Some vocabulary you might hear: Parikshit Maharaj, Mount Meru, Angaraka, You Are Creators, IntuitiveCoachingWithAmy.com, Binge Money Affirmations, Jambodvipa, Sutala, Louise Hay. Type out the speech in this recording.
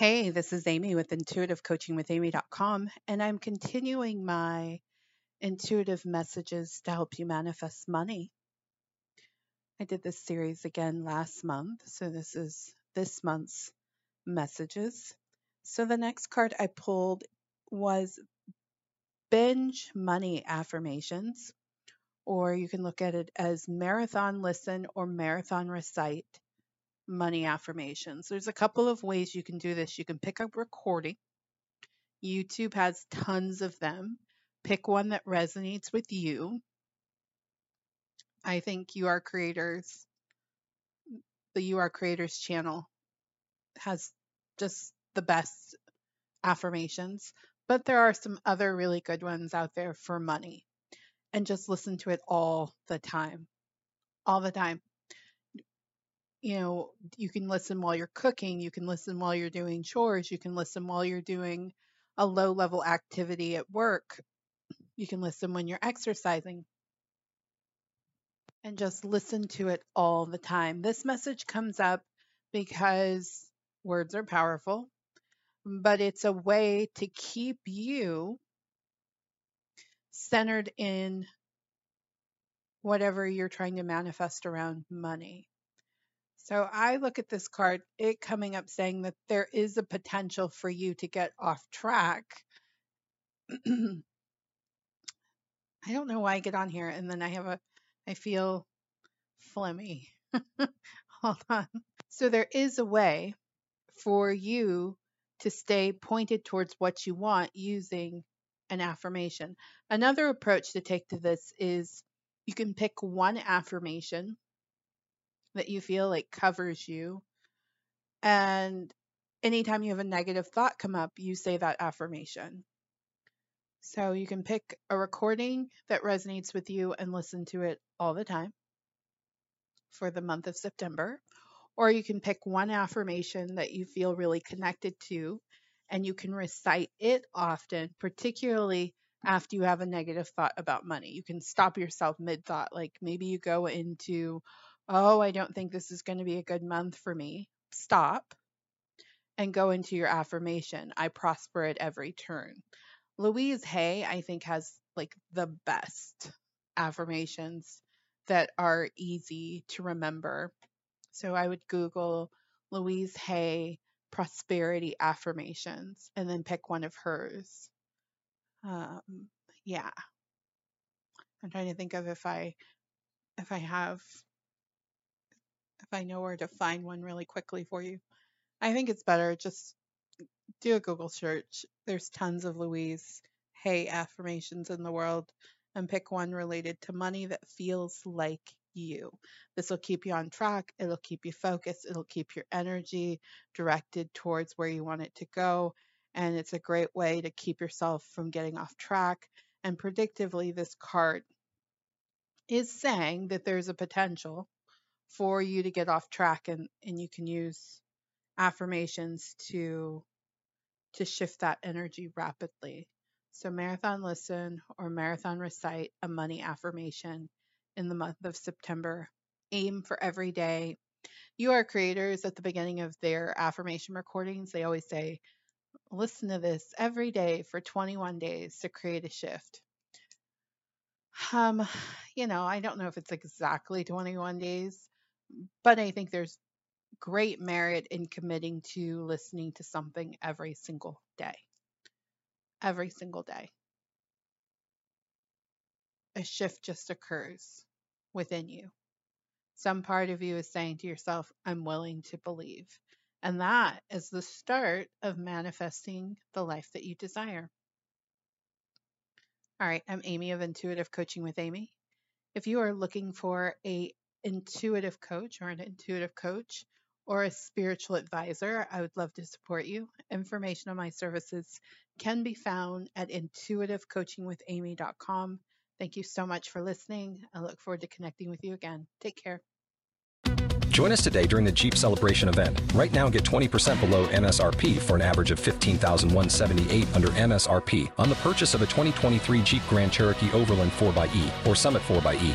Hey, this is Amy with IntuitiveCoachingWithAmy.com, and I'm continuing my intuitive messages to help you manifest money. I did this series again last month, so this is this month's messages. So the next card I pulled was Binge Money Affirmations, or you can look at it as Marathon Listen or Marathon Recite Money Affirmations. There's a couple of ways you can do this. You can pick up recording. YouTube has tons of them. Pick one that resonates with you. I think You Are Creators, the You Are Creators channel has just the best affirmations, but there are some other really good ones out there for money, and just listen to it all the time. You know, you can listen while you're cooking, you can listen while you're doing chores, you can listen while you're doing a low level activity at work, you can listen when you're exercising, and just listen to it all the time. This message comes up because words are powerful, but it's a way to keep you centered in whatever you're trying to manifest around money. So I look at this card, it coming up saying that there is a potential for you to get off track. I don't know why I get on here and then I feel phlegmy. Hold on. So there is a way for you to stay pointed towards what you want using an affirmation. Another approach to take to this is you can pick one affirmation that you feel like covers you, and anytime you have a negative thought come up, you say that affirmation. So you can pick a recording that resonates with you and listen to it all the time for the month of September, or you can pick one affirmation that you feel really connected to, and you can recite it often, particularly after you have a negative thought about money. You can stop yourself mid-thought, like maybe you go into, oh, I don't think this is going to be a good month for me. Stop and go into your affirmation. I prosper at every turn. Louise Hay, I think, has like the best affirmations that are easy to remember. So I would Google Louise Hay prosperity affirmations and then pick one of hers. I'm trying to think of if I know where to find one really quickly for you. I think it's better just do a Google search. There's tons of Louise Hay affirmations in the world, and pick one related to money that feels like you. This will keep you on track. It'll keep you focused. It'll keep your energy directed towards where you want it to go. And it's a great way to keep yourself from getting off track. And predictively, this card is saying that there's a potential for you to get off track, and you can use affirmations to shift that energy rapidly. So Marathon Listen or Marathon Recite a Money Affirmation in the month of September. Aim for every day. You Are Creators, at the beginning of their affirmation recordings, they always say, listen to this every day for 21 days to create a shift. I don't know if it's exactly 21 days, but I think there's great merit in committing to listening to something every single day. Every single day. A shift just occurs within you. Some part of you is saying to yourself, I'm willing to believe. And that is the start of manifesting the life that you desire. All right, I'm Amy of Intuitive Coaching with Amy. If you are looking for an intuitive coach or a spiritual advisor, I would love to support you. Information on my services can be found at IntuitiveCoachingWithAmy.com. Thank you so much for listening. I look forward to connecting with you again. Take care. Join us today during the Jeep Celebration event. Right now, get 20% below MSRP for an average of $15,178 under MSRP on the purchase of a 2023 Jeep Grand Cherokee Overland 4xE or Summit 4xE.